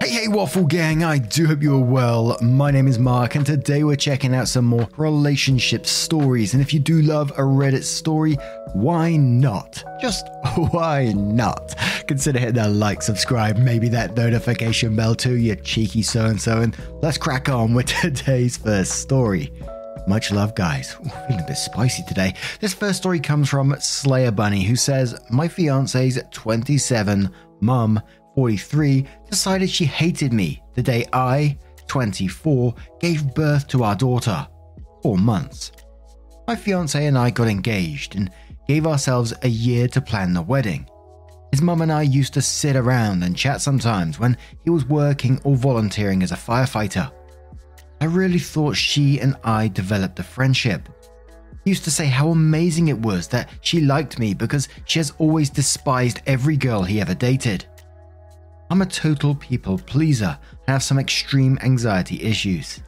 Hey Waffle Gang, I do hope you're well. My name is Mark and today we're checking out some more relationship stories. And if you do love a Reddit story, why not? Just why not? Consider hitting that like, subscribe, maybe that notification bell too, you cheeky so-and-so. And let's crack on with today's first story. Much love, guys. Ooh, feeling a bit spicy today. This first story comes from Slayer Bunny, who says, my fiance's 27, mum, 43, decided she hated me the day I, 24, gave birth to our daughter. 4 months. My fiancé and I got engaged and gave ourselves a year to plan the wedding. His mum and I used to sit around and chat sometimes when he was working or volunteering as a firefighter. I really thought she and I developed a friendship. He used to say how amazing it was that she liked me because she has always despised every girl he ever dated. I'm a total people pleaser and have some extreme anxiety issues.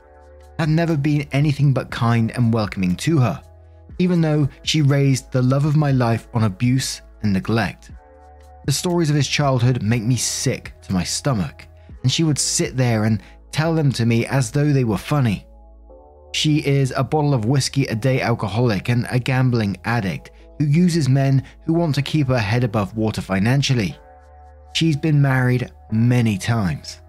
I've never been anything but kind and welcoming to her, even though she raised the love of my life on abuse and neglect. The stories of his childhood make me sick to my stomach, and she would sit there and tell them to me as though they were funny. She is a bottle of whiskey a day alcoholic and a gambling addict who uses men who want to keep her head above water financially. She's been married many times.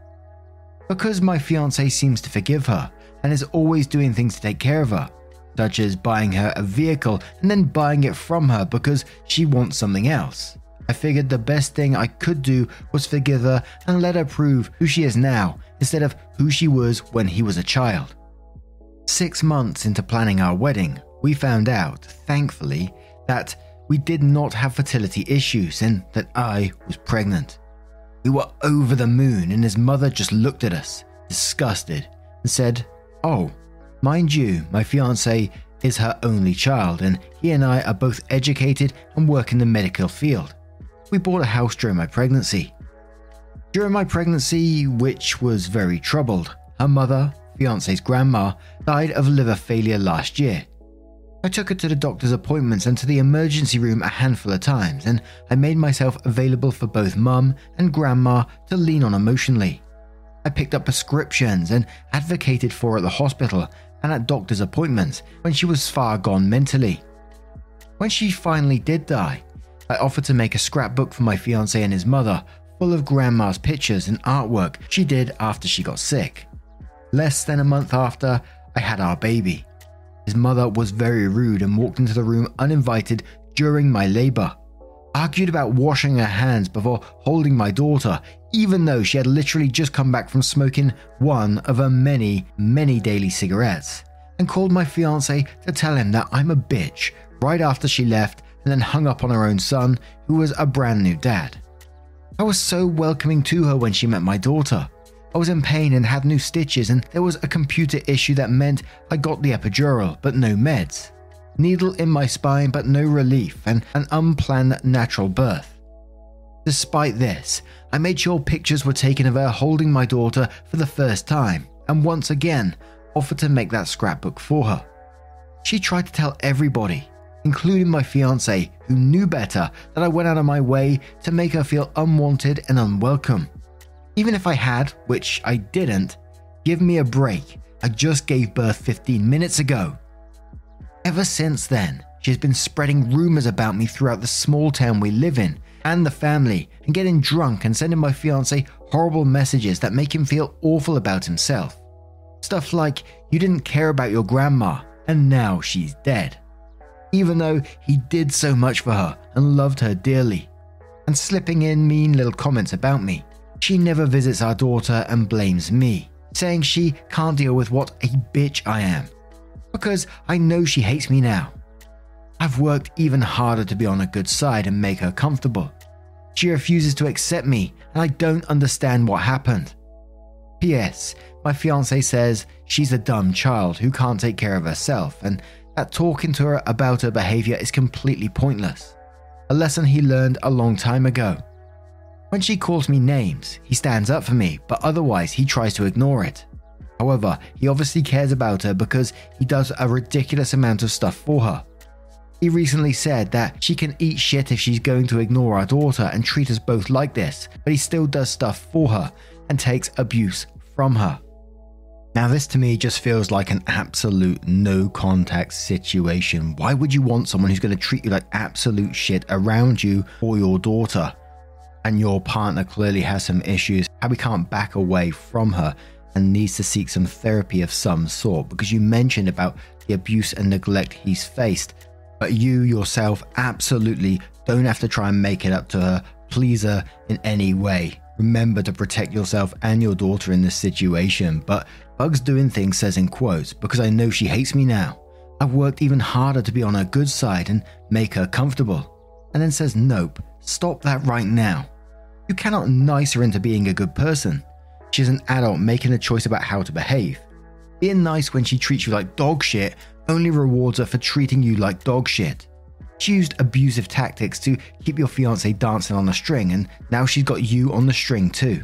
Because my fiancé seems to forgive her and is always doing things to take care of her, such as buying her a vehicle and then buying it from her because she wants something else, I figured the best thing I could do was forgive her and let her prove who she is now instead of who she was when he was a child. 6 months into planning our wedding, we found out, thankfully, that we did not have fertility issues and that I was pregnant. We were over the moon and his mother just looked at us, disgusted, and said, oh, mind you, my fiancé is her only child and he and I are both educated and work in the medical field. We bought a house during my pregnancy. During my pregnancy, which was very troubled, her mother, fiancé's grandma, died of liver failure last year. I took her to the doctor's appointments and to the emergency room a handful of times, and I made myself available for both mum and grandma to lean on emotionally. I picked up prescriptions and advocated for her at the hospital and at doctor's appointments when she was far gone mentally. When she finally did die, I offered to make a scrapbook for my fiancé and his mother, full of grandma's pictures and artwork she did after she got sick. Less than a month after, I had our baby. His mother was very rude and walked into the room uninvited during my labor, argued about washing her hands before holding my daughter, even though she had literally just come back from smoking one of her many, many daily cigarettes, and called my fiancé to tell him that I'm a bitch right after she left and then hung up on her own son, who was a brand new dad. I was so welcoming to her when she met my daughter. I was in pain and had new stitches, and there was a computer issue that meant I got the epidural but no meds, needle in my spine but no relief, and an unplanned natural birth. Despite this, I made sure pictures were taken of her holding my daughter for the first time, and once again offered to make that scrapbook for her. She tried to tell everybody, including my fiancé, who knew better, that I went out of my way to make her feel unwanted and unwelcome. Even if I had, which I didn't, give me a break. I just gave birth 15 minutes ago. Ever since then, she has been spreading rumors about me throughout the small town we live in and the family, and getting drunk and sending my fiancé horrible messages that make him feel awful about himself. Stuff like, you didn't care about your grandma, and now she's dead. Even though he did so much for her and loved her dearly. And slipping in mean little comments about me. She never visits our daughter and blames me, saying she can't deal with what a bitch I am, because I know she hates me now. I've worked even harder to be on her good side and make her comfortable. She refuses to accept me, and I don't understand what happened. P.S. My fiancé says she's a dumb child who can't take care of herself, and that talking to her about her behavior is completely pointless. A lesson he learned a long time ago. When she calls me names, he stands up for me, but otherwise he tries to ignore it. However, he obviously cares about her because he does a ridiculous amount of stuff for her. He recently said that she can eat shit if she's going to ignore our daughter and treat us both like this, but he still does stuff for her and takes abuse from her. Now this to me just feels like an absolute no contact situation. Why would you want someone who's going to treat you like absolute shit around you or your daughter? And your partner clearly has some issues, how we can't back away from her and needs to seek some therapy of some sort, because you mentioned about the abuse and neglect he's faced. But you yourself absolutely don't have to try and make it up to her, please her in any way. Remember to protect yourself and your daughter in this situation. But Bugs Doing Things says in quotes, because I know she hates me now. I've worked even harder to be on her good side and make her comfortable. And then says, nope, stop that right now. You cannot nice her into being a good person. She's an adult making a choice about how to behave. Being nice when she treats you like dog shit only rewards her for treating you like dog shit. She used abusive tactics to keep your fiancé dancing on a string, and now she's got you on the string too.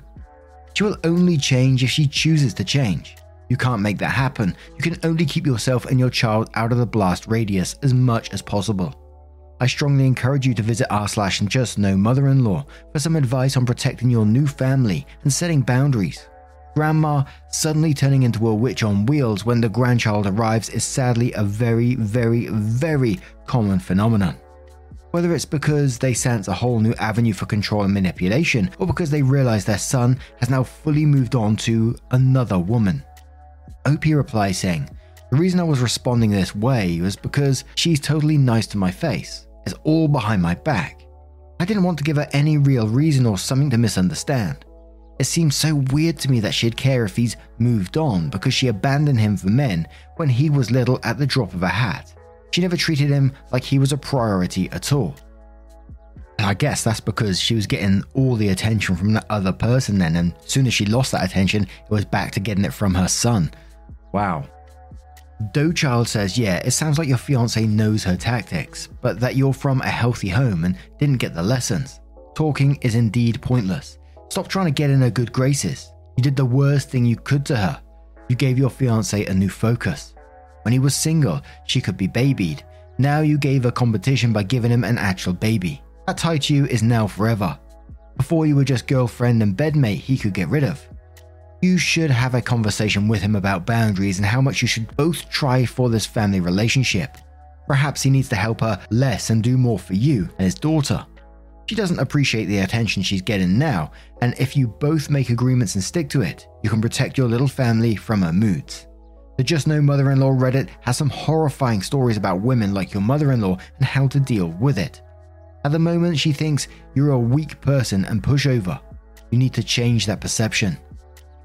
She will only change if she chooses to change. You can't make that happen. You can only keep yourself and your child out of the blast radius as much as possible. I strongly encourage you to visit r/JUSTNOMIL mother-in-law for some advice on protecting your new family and setting boundaries. Grandma suddenly turning into a witch on wheels when the grandchild arrives is sadly a very, very, very common phenomenon. Whether it's because they sense a whole new avenue for control and manipulation, or because they realize their son has now fully moved on to another woman. OP replies saying, the reason I was responding this way was because she's totally nice to my face. It's all behind my back. I didn't want to give her any real reason or something to misunderstand. It seems so weird to me that she'd care if he's moved on, because she abandoned him for men when he was little at the drop of a hat. She never treated him like he was a priority at all. And I guess that's because she was getting all the attention from that other person then, and as soon as she lost that attention, it was back to getting it from her son. Wow. Doe Child says, yeah, it sounds like your fiancé knows her tactics, but that you're from a healthy home and didn't get the lessons. Talking is indeed pointless. Stop trying to get in her good graces. You did the worst thing you could to her. You gave your fiancé a new focus. When he was single, she could be babied. Now you gave her competition by giving him an actual baby. That tie to you is now forever. Before you were just girlfriend and bedmate he could get rid of. You should have a conversation with him about boundaries and how much you should both try for this family relationship. Perhaps he needs to help her less and do more for you and his daughter. She doesn't appreciate the attention she's getting now, and if you both make agreements and stick to it, you can protect your little family from her moods. The Just Know Mother-in-Law Reddit has some horrifying stories about women like your mother-in-law and how to deal with it. At the moment, she thinks you're a weak person and pushover. You need to change that perception.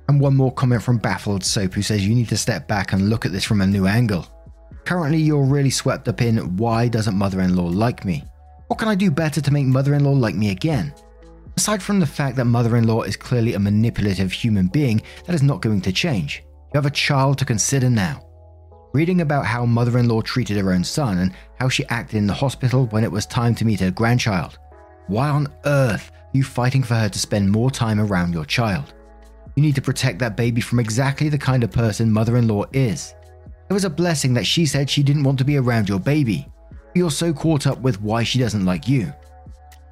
And one more comment from Baffled Soap, who says you need to step back and look at this from a new angle. Currently, you're really swept up in why doesn't mother-in-law like me? What can I do better to make mother-in-law like me again? Aside from the fact that mother-in-law is clearly a manipulative human being that is not going to change, you have a child to consider now. Reading about how mother-in-law treated her own son and how she acted in the hospital when it was time to meet her grandchild. Why on earth are you fighting for her to spend more time around your child? You need to protect that baby from exactly the kind of person mother-in-law is. It was a blessing that she said she didn't want to be around your baby. You're so caught up with why she doesn't like you.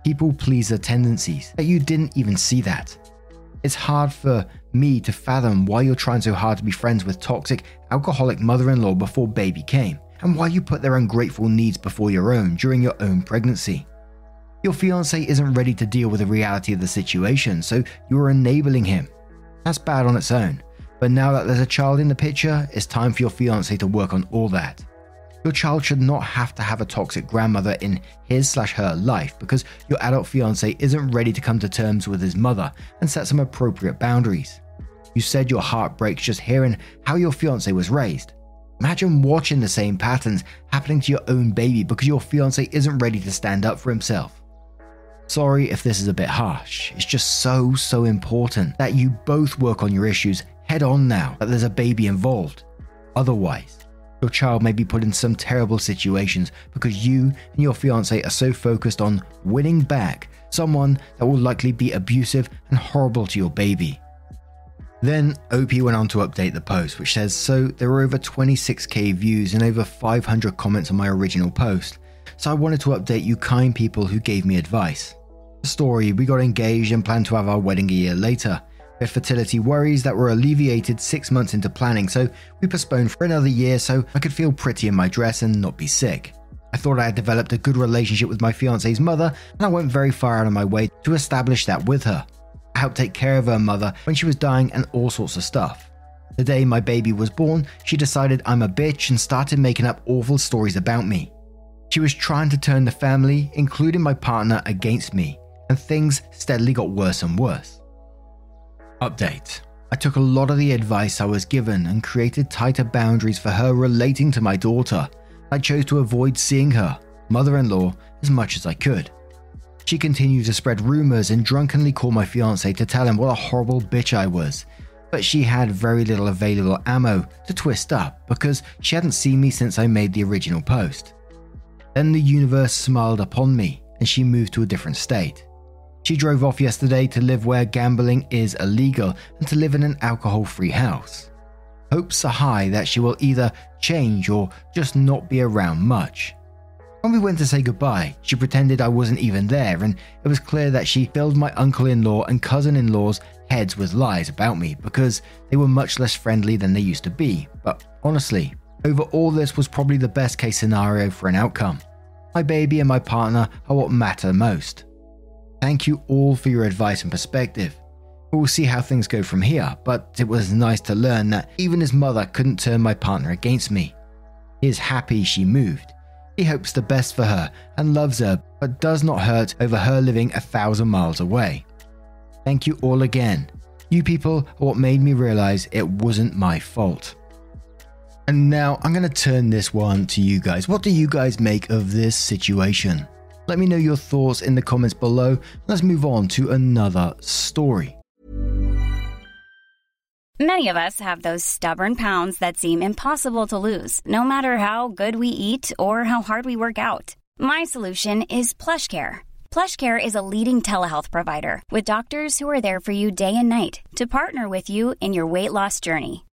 People pleaser tendencies that you didn't even see that. It's hard for me to fathom why you're trying so hard to be friends with toxic, alcoholic mother-in-law before baby came, and why you put their ungrateful needs before your own during your own pregnancy. Your fiancé isn't ready to deal with the reality of the situation, so you are enabling him. That's bad on its own, but now that there's a child in the picture, it's time for your fiancé to work on all that. Your child should not have to have a toxic grandmother in his/her life because your adult fiance isn't ready to come to terms with his mother and set some appropriate boundaries. You said your heart breaks just hearing how your fiance was raised. Imagine watching the same patterns happening to your own baby because your fiance isn't ready to stand up for himself. Sorry if this is a bit harsh, it's just so important that you both work on your issues head on now that there's a baby involved. Otherwise, your child may be put in some terrible situations because you and your fiance are so focused on winning back someone that will likely be abusive and horrible to your baby. Then OP went on to update the post, which says, so there were over 26k views and over 500 comments on my original post, so I wanted to update you kind people who gave me advice. The story, we got engaged and planned to have our wedding a year later. We had fertility worries that were alleviated 6 months into planning, so we postponed for another year so I could feel pretty in my dress and not be sick. I thought I had developed a good relationship with my fiance's mother and I went very far out of my way to establish that with her. I helped take care of her mother when she was dying and all sorts of stuff. The day my baby was born, she decided I'm a bitch and started making up awful stories about me. She was trying to turn the family, including my partner, against me, and things steadily got worse and worse. Update. I took a lot of the advice I was given and created tighter boundaries for her relating to my daughter. I chose to avoid seeing her, mother-in-law, as much as I could. She continued to spread rumors and drunkenly call my fiance to tell him what a horrible bitch I was, but she had very little available ammo to twist up because she hadn't seen me since I made the original post. Then the universe smiled upon me and she moved to a different state. She drove off yesterday to live where gambling is illegal and to live in an alcohol-free house. Hopes are high that she will either change or just not be around much. When we went to say goodbye, she pretended I wasn't even there, and it was clear that she filled my uncle-in-law and cousin-in-law's heads with lies about me because they were much less friendly than they used to be. But honestly, overall this was probably the best case scenario for an outcome. My baby and my partner are what matter most. Thank you all for your advice and perspective. We'll see how things go from here, but it was nice to learn that even his mother couldn't turn my partner against me. He is happy she moved. He hopes the best for her and loves her, but does not hurt over her living 1,000 miles away. Thank you all again. You people are what made me realize it wasn't my fault. And now I'm going to turn this one to you guys. What do you guys make of this situation? Let me know your thoughts in the comments below. Let's move on to another story. Many of us have those stubborn pounds that seem impossible to lose, no matter how good we eat or how hard we work out. My solution is PlushCare. PlushCare is a leading telehealth provider with doctors who are there for you day and night to partner with you in your weight loss journey.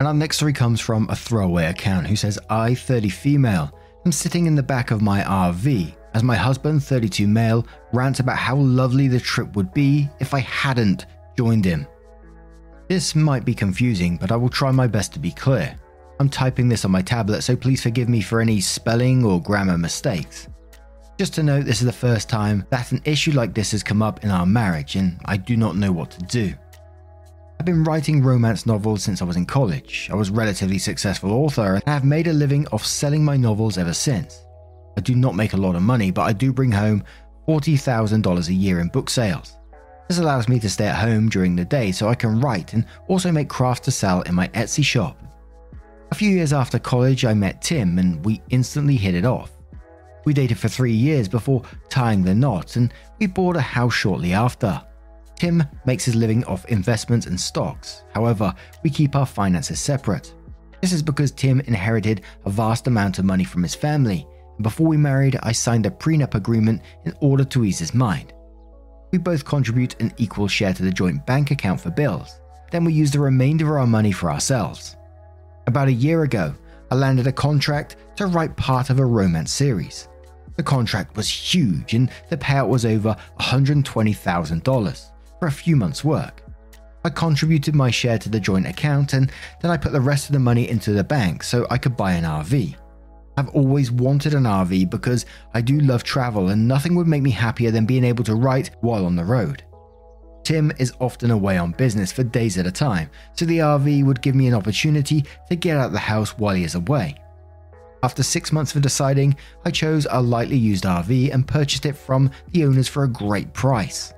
And our next story comes from a throwaway account who says, I, 30 female, am sitting in the back of my RV as my husband, 32 male, rants about how lovely the trip would be if I hadn't joined him. This might be confusing, but I will try my best to be clear. I'm typing this on my tablet, so please forgive me for any spelling or grammar mistakes. Just to note, this is the first time that an issue like this has come up in our marriage, and I do not know what to do. I've been writing romance novels since I was in college. I was a relatively successful author, and I have made a living off selling my novels ever since. I do not make a lot of money, but I do bring home $40,000 a year in book sales. This allows me to stay at home during the day so I can write and also make crafts to sell in my Etsy shop. A few years after college, I met Tim and we instantly hit it off. We dated for 3 years before tying the knot and we bought a house shortly after. Tim makes his living off investments and stocks. However, we keep our finances separate. This is because Tim inherited a vast amount of money from his family, and before we married, I signed a prenup agreement in order to ease his mind. We both contribute an equal share to the joint bank account for bills, then we use the remainder of our money for ourselves. About a year ago, I landed a contract to write part of a romance series. The contract was huge and the payout was over $120,000 for a few months' work. I contributed my share to the joint account and then I put the rest of the money into the bank so I could buy an RV. I've always wanted an RV because I do love travel and nothing would make me happier than being able to write while on the road. Tim is often away on business for days at a time, so the RV would give me an opportunity to get out of the house while he is away. After 6 months of deciding, I chose a lightly used RV and purchased it from the owners for a great price.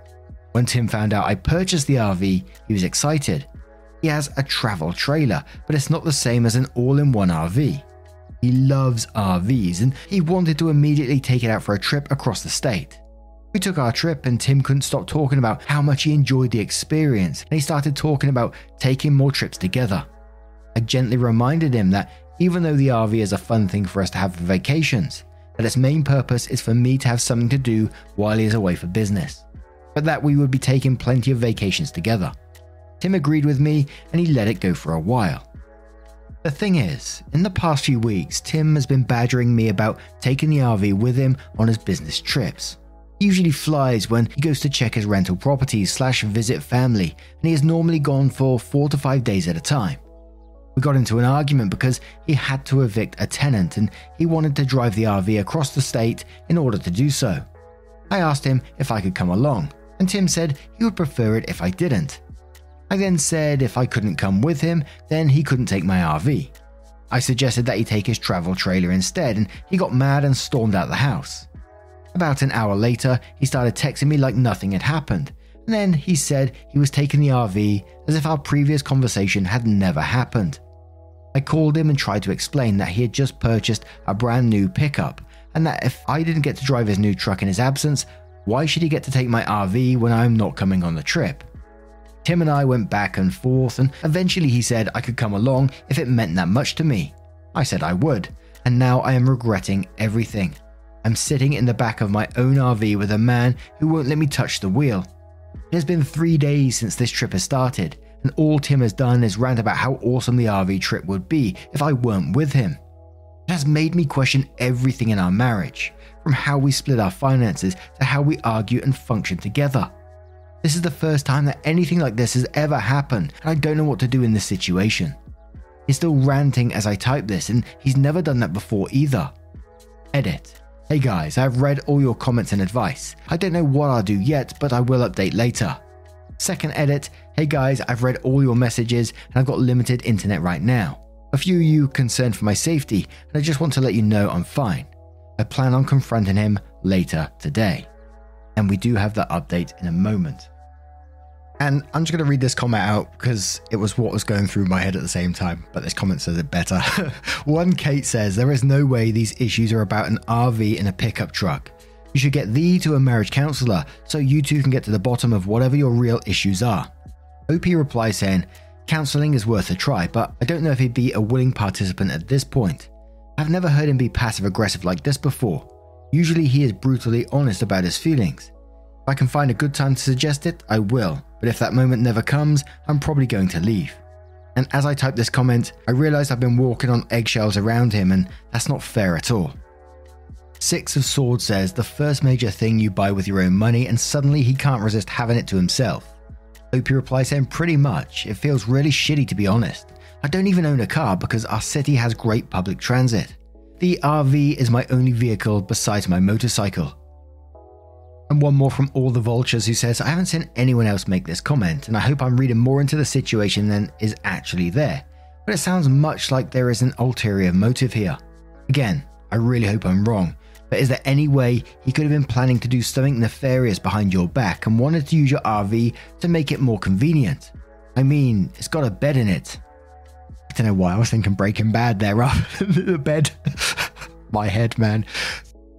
When Tim found out I purchased the RV, he was excited. He has a travel trailer, but it's not the same as an all-in-one RV. He loves RVs and he wanted to immediately take it out for a trip across the state. We took our trip and Tim couldn't stop talking about how much he enjoyed the experience and he started talking about taking more trips together. I gently reminded him that even though the RV is a fun thing for us to have for vacations, that its main purpose is for me to have something to do while he is away for business, but that we would be taking plenty of vacations together. Tim agreed with me and he let it go for a while. The thing is, in the past few weeks, Tim has been badgering me about taking the RV with him on his business trips. He usually flies when he goes to check his rental properties / visit family, and he is normally gone for 4 to 5 days at a time. We got into an argument because he had to evict a tenant and he wanted to drive the RV across the state in order to do so. I asked him if I could come along, and Tim said he would prefer it if I didn't. I then said if I couldn't come with him, then he couldn't take my RV. I suggested that he take his travel trailer instead, and he got mad and stormed out of the house. About an hour later, he started texting me like nothing had happened, and then he said he was taking the RV as if our previous conversation had never happened. I called him and tried to explain that he had just purchased a brand new pickup and that if I didn't get to drive his new truck in his absence, why should he get to take my RV when I'm not coming on the trip? Tim and I went back and forth and eventually he said I could come along if it meant that much to me. I said I would, and now I am regretting everything. I'm sitting in the back of my own RV with a man who won't let me touch the wheel. It has been 3 days since this trip has started, and all Tim has done is rant about how awesome the RV trip would be if I weren't with him. It has made me question everything in our marriage, from how we split our finances to how we argue and function together. This is the first time that anything like this has ever happened, and I don't know what to do in this situation. He's still ranting as I type this, and he's never done that before either. Edit. Hey guys, I've read all your comments and advice. I don't know what I'll do yet, but I will update later. Second edit. Hey guys, I've read all your messages and I've got limited internet right now. A few of you concerned for my safety and I just want to let you know I'm fine. I plan on confronting him later today. And we do have that update in a moment. And I'm just going to read this comment out because it was what was going through my head at the same time, but this comment says it better. One Kate says, there is no way these issues are about an RV and a pickup truck. You should get thee to a marriage counsellor so you two can get to the bottom of whatever your real issues are. OP replies saying, counselling is worth a try, but I don't know if he'd be a willing participant at this point. I've never heard him be passive aggressive like this before. Usually he is brutally honest about his feelings. If I can find a good time to suggest it, I will, but if that moment never comes, I'm probably going to leave. And as I type this comment, I realise I've been walking on eggshells around him and that's not fair at all. Six of Swords says, the first major thing you buy with your own money and suddenly he can't resist having it to himself. Opie replies saying, pretty much, it feels really shitty to be honest. I don't even own a car because our city has great public transit. The RV is my only vehicle besides my motorcycle. And one more from All the Vultures who says, I haven't seen anyone else make this comment and I hope I'm reading more into the situation than is actually there, but it sounds much like there is an ulterior motive here. Again, I really hope I'm wrong. But is there any way he could have been planning to do something nefarious behind your back and wanted to use your RV to make it more convenient? I mean, it's got a bed in it. I don't know why I was thinking Breaking Bad there rather than the bed. My head, man.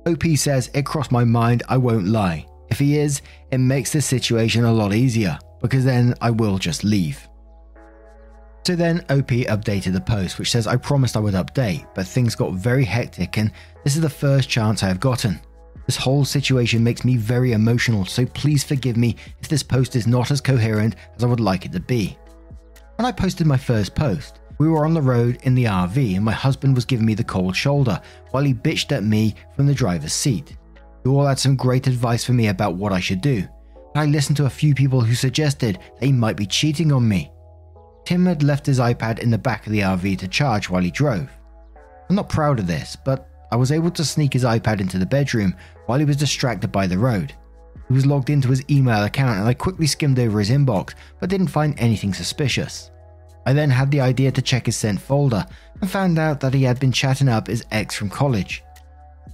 OP says, it crossed my mind, I won't lie. If he is, it makes this situation a lot easier because then I will just leave. So then OP updated the post, which says, I promised I would update, but things got very hectic and this is the first chance I have gotten. This whole situation makes me very emotional, so please forgive me if this post is not as coherent as I would like it to be. When I posted my first post, we were on the road in the RV and my husband was giving me the cold shoulder while he bitched at me from the driver's seat. You all had some great advice for me about what I should do, but I listened to a few people who suggested they might be cheating on me. Tim had left his iPad in the back of the RV to charge while he drove. I'm not proud of this, but I was able to sneak his iPad into the bedroom while he was distracted by the road. He was logged into his email account and I quickly skimmed over his inbox but didn't find anything suspicious. I then had the idea to check his sent folder and found out that he had been chatting up his ex from college.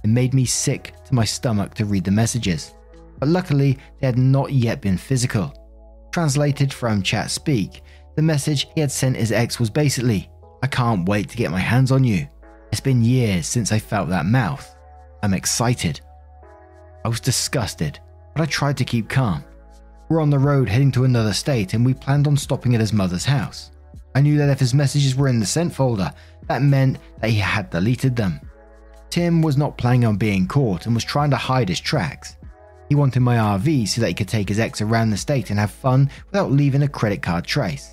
It made me sick to my stomach to read the messages, but luckily they had not yet been physical. Translated from chat speak, the message he had sent his ex was basically, I can't wait to get my hands on you. It's been years since I felt that mouth. I'm excited. I was disgusted, but I tried to keep calm. We're on the road heading to another state and we planned on stopping at his mother's house. I knew that if his messages were in the sent folder, that meant that he had deleted them. Tim was not planning on being caught and was trying to hide his tracks. He wanted my RV so that he could take his ex around the state and have fun without leaving a credit card trace.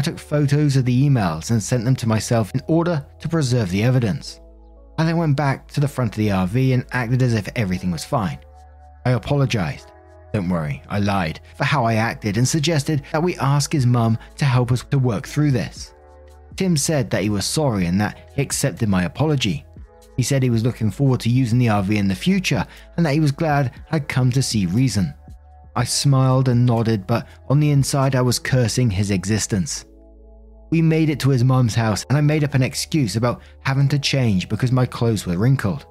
I took photos of the emails and sent them to myself in order to preserve the evidence. I then went back to the front of the RV and acted as if everything was fine. I apologized. Don't worry, I lied for how I acted and suggested that we ask his mum to help us to work through this. Tim said that he was sorry and that he accepted my apology. He said he was looking forward to using the RV in the future and that he was glad I'd come to see reason. I smiled and nodded, but on the inside I was cursing his existence. We made it to his mum's house and I made up an excuse about having to change because my clothes were wrinkled.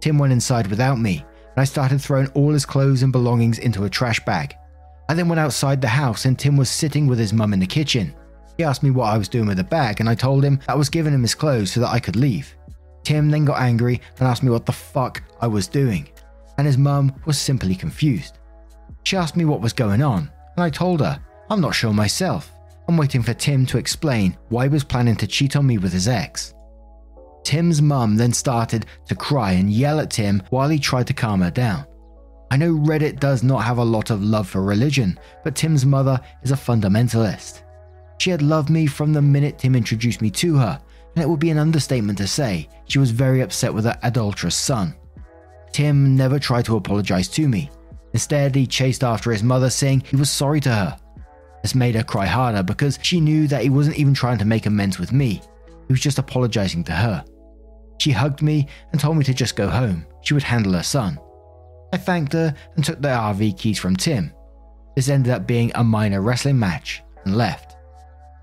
Tim went inside without me and I started throwing all his clothes and belongings into a trash bag. I then went outside the house and Tim was sitting with his mum in the kitchen. He asked me what I was doing with the bag and I told him that I was giving him his clothes so that I could leave. Tim then got angry and asked me what the fuck I was doing, and his mum was simply confused. She asked me what was going on, and I told her, I'm not sure myself. I'm waiting for Tim to explain why he was planning to cheat on me with his ex. Tim's mum then started to cry and yell at Tim while he tried to calm her down. I know Reddit does not have a lot of love for religion, but Tim's mother is a fundamentalist. She had loved me from the minute Tim introduced me to her, and it would be an understatement to say she was very upset with her adulterous son. Tim never tried to apologize to me. Instead, he chased after his mother, saying he was sorry to her. This made her cry harder because she knew that he wasn't even trying to make amends with me. He was just apologizing to her. She hugged me and told me to just go home. She would handle her son. I thanked her and took the RV keys from Tim. This ended up being a minor wrestling match and left.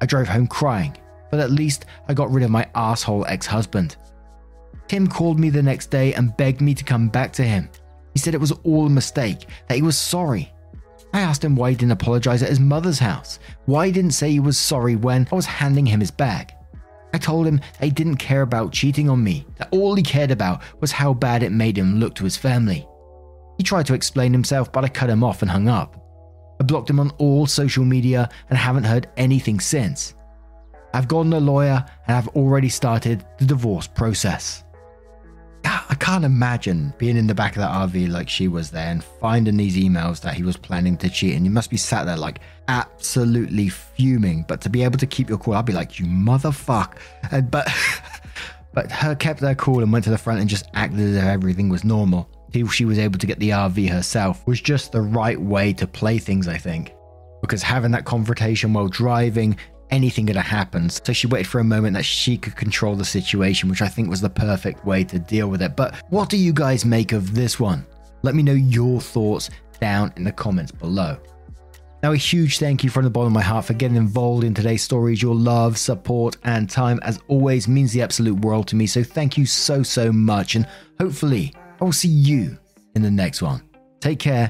I drove home crying, but at least I got rid of my asshole ex-husband. Tim called me the next day and begged me to come back to him. He said it was all a mistake, that he was sorry. I asked him why he didn't apologize at his mother's house, why he didn't say he was sorry when I was handing him his bag. I told him that he didn't care about cheating on me, that all he cared about was how bad it made him look to his family. He tried to explain himself, but I cut him off and hung up. I blocked him on all social media and haven't heard anything since. I've gotten a lawyer and I've already started the divorce process. I can't imagine being in the back of that RV like she was there and finding these emails that he was planning to cheat, and you must be sat there like absolutely fuming, but to be able to keep your cool, I'd be like, you motherfucker. But her kept her cool and went to the front and just acted as if everything was normal. She was able to get the RV herself was just the right way to play things, I think, because having that confrontation while driving, anything could have happened. So she waited for a moment that she could control the situation, which I think was the perfect way to deal with it. But what do you guys make of this one? Let me know your thoughts down in the comments below. Now, a huge thank you from the bottom of my heart for getting involved in today's stories. Your love, support and time as always means the absolute world to me, so thank you so much, and hopefully I will see you in the next one. Take care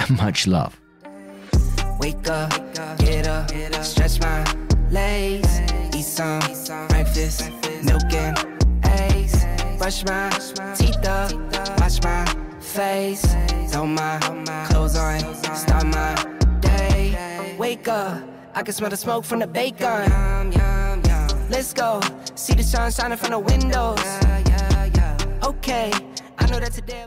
and much love. Wake up, get up, stretch my legs, eat some breakfast, milk and eggs, brush my teeth up, wash my face, throw my clothes on, start my day, wake up. I can smell the smoke from the bacon. Yum, yum, yum. Let's go. See the sun shining from the windows. Yeah, yeah, yeah. Okay, I know that today.